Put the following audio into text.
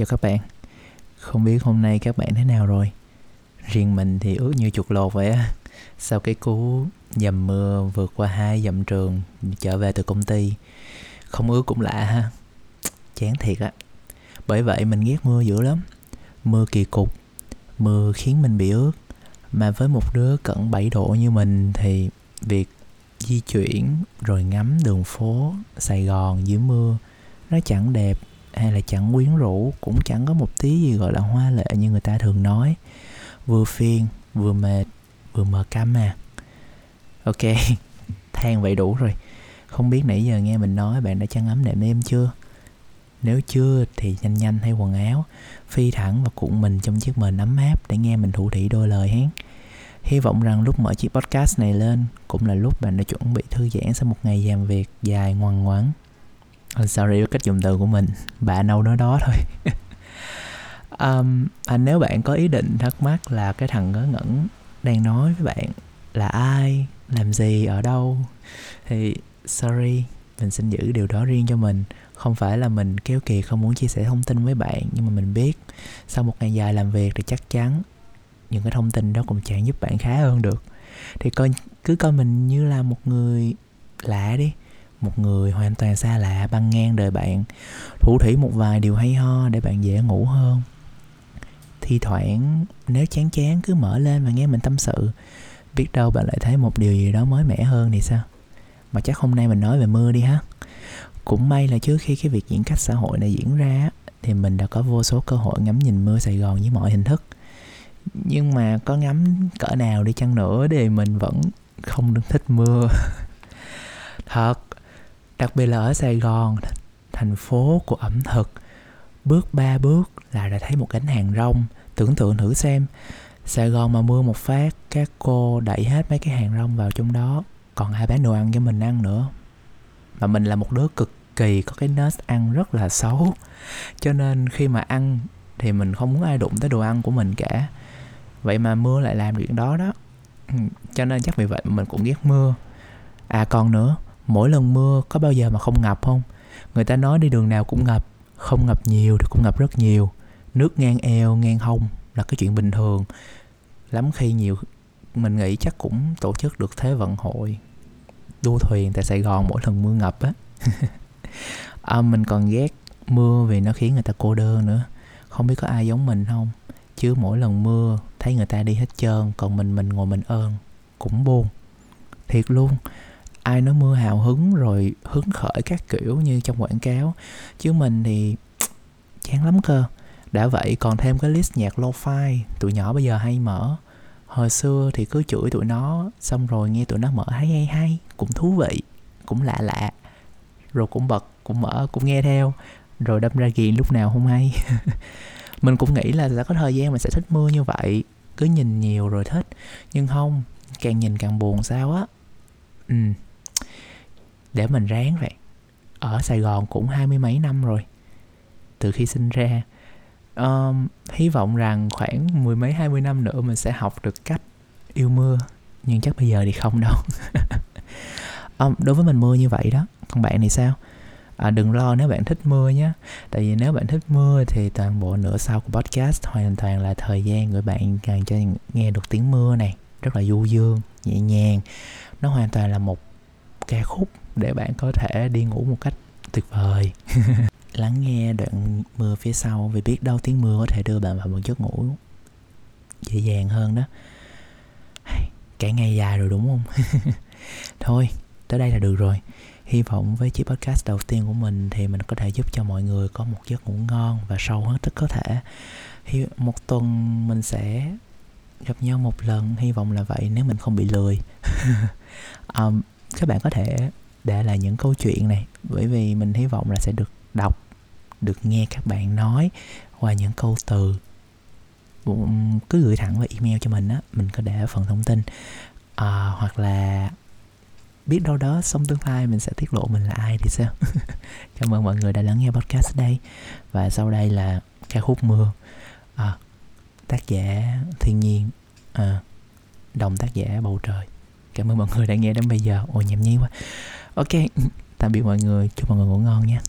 cho các bạn. Không biết hôm nay các bạn thế nào rồi? Riêng mình thì ướt như chuột lột vậy á. Sau cái cú dầm mưa vượt qua 2 dặm trường trở về từ công ty, không ướt cũng lạ ha. Chán thiệt á. Bởi vậy mình ghét mưa dữ lắm. Mưa kỳ cục. Mưa khiến mình bị ướt. Mà với một đứa cận 7 độ như mình thì việc di chuyển rồi ngắm đường phố Sài Gòn dưới mưa nó chẳng đẹp hay là chẳng quyến rũ, cũng chẳng có một tí gì gọi là hoa lệ như người ta thường nói. Vừa phiền, vừa mệt, vừa mờ căm à. Ok, than vậy đủ rồi. Không biết nãy giờ nghe mình nói bạn đã chăn ấm đệm êm chưa? Nếu chưa thì nhanh thay quần áo, phi thẳng và cuộn mình trong chiếc mền ấm áp để nghe mình thủ thỉ đôi lời hén. Hy vọng rằng lúc mở chiếc podcast này lên cũng là lúc bạn đã chuẩn bị thư giãn sau một ngày làm việc dài ngoằn ngoắn. Sorry với cách dùng từ của mình, bạn đâu nói đó thôi. Nếu bạn có ý định thắc mắc là cái thằng ngớ ngẩn đang nói với bạn là ai, làm gì, ở đâu, thì sorry, mình xin giữ điều đó riêng cho mình. Không phải là mình keo kiệt không muốn chia sẻ thông tin với bạn, nhưng mà mình biết sau một ngày dài làm việc thì chắc chắn những cái thông tin đó cũng chẳng giúp bạn khá hơn được. Thì cứ coi mình như là một người lạ đi, một người hoàn toàn xa lạ băng ngang đời bạn, thủ thỉ một vài điều hay ho để bạn dễ ngủ hơn. Thi thoảng nếu chán chán cứ mở lên và nghe mình tâm sự, biết đâu bạn lại thấy một điều gì đó mới mẻ hơn thì sao. Mà chắc hôm nay mình nói về mưa đi ha. Cũng may là trước khi cái việc giãn cách xã hội này diễn ra thì mình đã có vô số cơ hội ngắm nhìn mưa Sài Gòn với mọi hình thức. Nhưng mà có ngắm cỡ nào đi chăng nữa thì mình vẫn không được thích mưa. Thật, đặc biệt là ở Sài Gòn, thành phố của ẩm thực. Bước 3 bước là đã thấy một gánh hàng rong. Tưởng tượng thử xem, Sài Gòn mà mưa một phát, các cô đẩy hết mấy cái hàng rong vào trong đó, còn ai bán đồ ăn cho mình ăn nữa. Mà mình là một đứa cực kỳ có cái nết ăn rất là xấu, cho nên khi mà ăn thì mình không muốn ai đụng tới đồ ăn của mình cả. Vậy mà mưa lại làm chuyện đó đó. Cho nên chắc vì vậy mình cũng ghét mưa. À còn nữa, mỗi lần mưa có bao giờ mà không ngập không? Người ta nói đi đường nào cũng ngập. Không ngập nhiều thì cũng ngập rất nhiều. Nước ngang eo, ngang hông là cái chuyện bình thường. Lắm khi nhiều, mình nghĩ chắc cũng tổ chức được Thế vận hội đua thuyền tại Sài Gòn mỗi lần mưa ngập á. Mình còn ghét mưa vì nó khiến người ta cô đơn nữa. Không biết có ai giống mình không? Chứ mỗi lần mưa thấy người ta đi hết trơn, còn mình ngồi mình ơn. Cũng buồn. Thiệt luôn. Ai nói mưa hào hứng rồi hứng khởi các kiểu như trong quảng cáo, chứ mình thì chán lắm cơ. Đã vậy còn thêm cái list nhạc lo-fi tụi nhỏ bây giờ hay mở. Hồi xưa thì cứ chửi tụi nó, xong rồi nghe tụi nó mở hay, cũng thú vị, cũng lạ, rồi cũng bật, cũng mở, cũng nghe theo, rồi đâm ra ghiền lúc nào không hay. Mình cũng nghĩ là sẽ có thời gian mình sẽ thích mưa như vậy, cứ nhìn nhiều rồi thích, nhưng không, càng nhìn càng buồn sao á. Để mình ráng vậy. Ở Sài Gòn cũng 20 mấy năm rồi, từ khi sinh ra. Hy vọng rằng khoảng 10 mấy 20 năm nữa mình sẽ học được cách yêu mưa, nhưng chắc bây giờ thì không đâu. Đối với mình mưa như vậy đó, còn bạn thì sao? Đừng lo nếu bạn thích mưa nhé. Tại vì nếu bạn thích mưa thì toàn bộ nửa sau của podcast hoàn toàn là thời gian gửi bạn càng cho nghe được tiếng mưa này, rất là du dương, nhẹ nhàng. Nó hoàn toàn là một ca khúc để bạn có thể đi ngủ một cách tuyệt vời. Lắng nghe đoạn mưa phía sau, vì biết đâu tiếng mưa có thể đưa bạn vào một giấc ngủ dễ dàng hơn đó. Cả ngày dài rồi đúng không? Thôi, tới đây là được rồi. Hy vọng với chiếc podcast đầu tiên của mình thì mình có thể giúp cho mọi người có một giấc ngủ ngon và sâu hết tất có thể. Một tuần mình sẽ gặp nhau một lần, hy vọng là vậy, nếu mình không bị lười. Các bạn có thể để lại những câu chuyện này, bởi vì mình hy vọng là sẽ được đọc, được nghe các bạn nói qua những câu từ. Cứ gửi thẳng vào email cho mình á, mình có để ở phần thông tin. Hoặc là biết đâu đó xong tương lai mình sẽ tiết lộ mình là ai thì sao. Cảm ơn mọi người đã lắng nghe podcast đây. Và sau đây là ca khúc mưa, tác giả Thiên Nhiên, đồng tác giả Bầu Trời. Cảm ơn mọi người đã nghe đến bây giờ. Ôi nhảm nhí quá. Ok, tạm biệt mọi người, chúc mọi người ngủ ngon nha.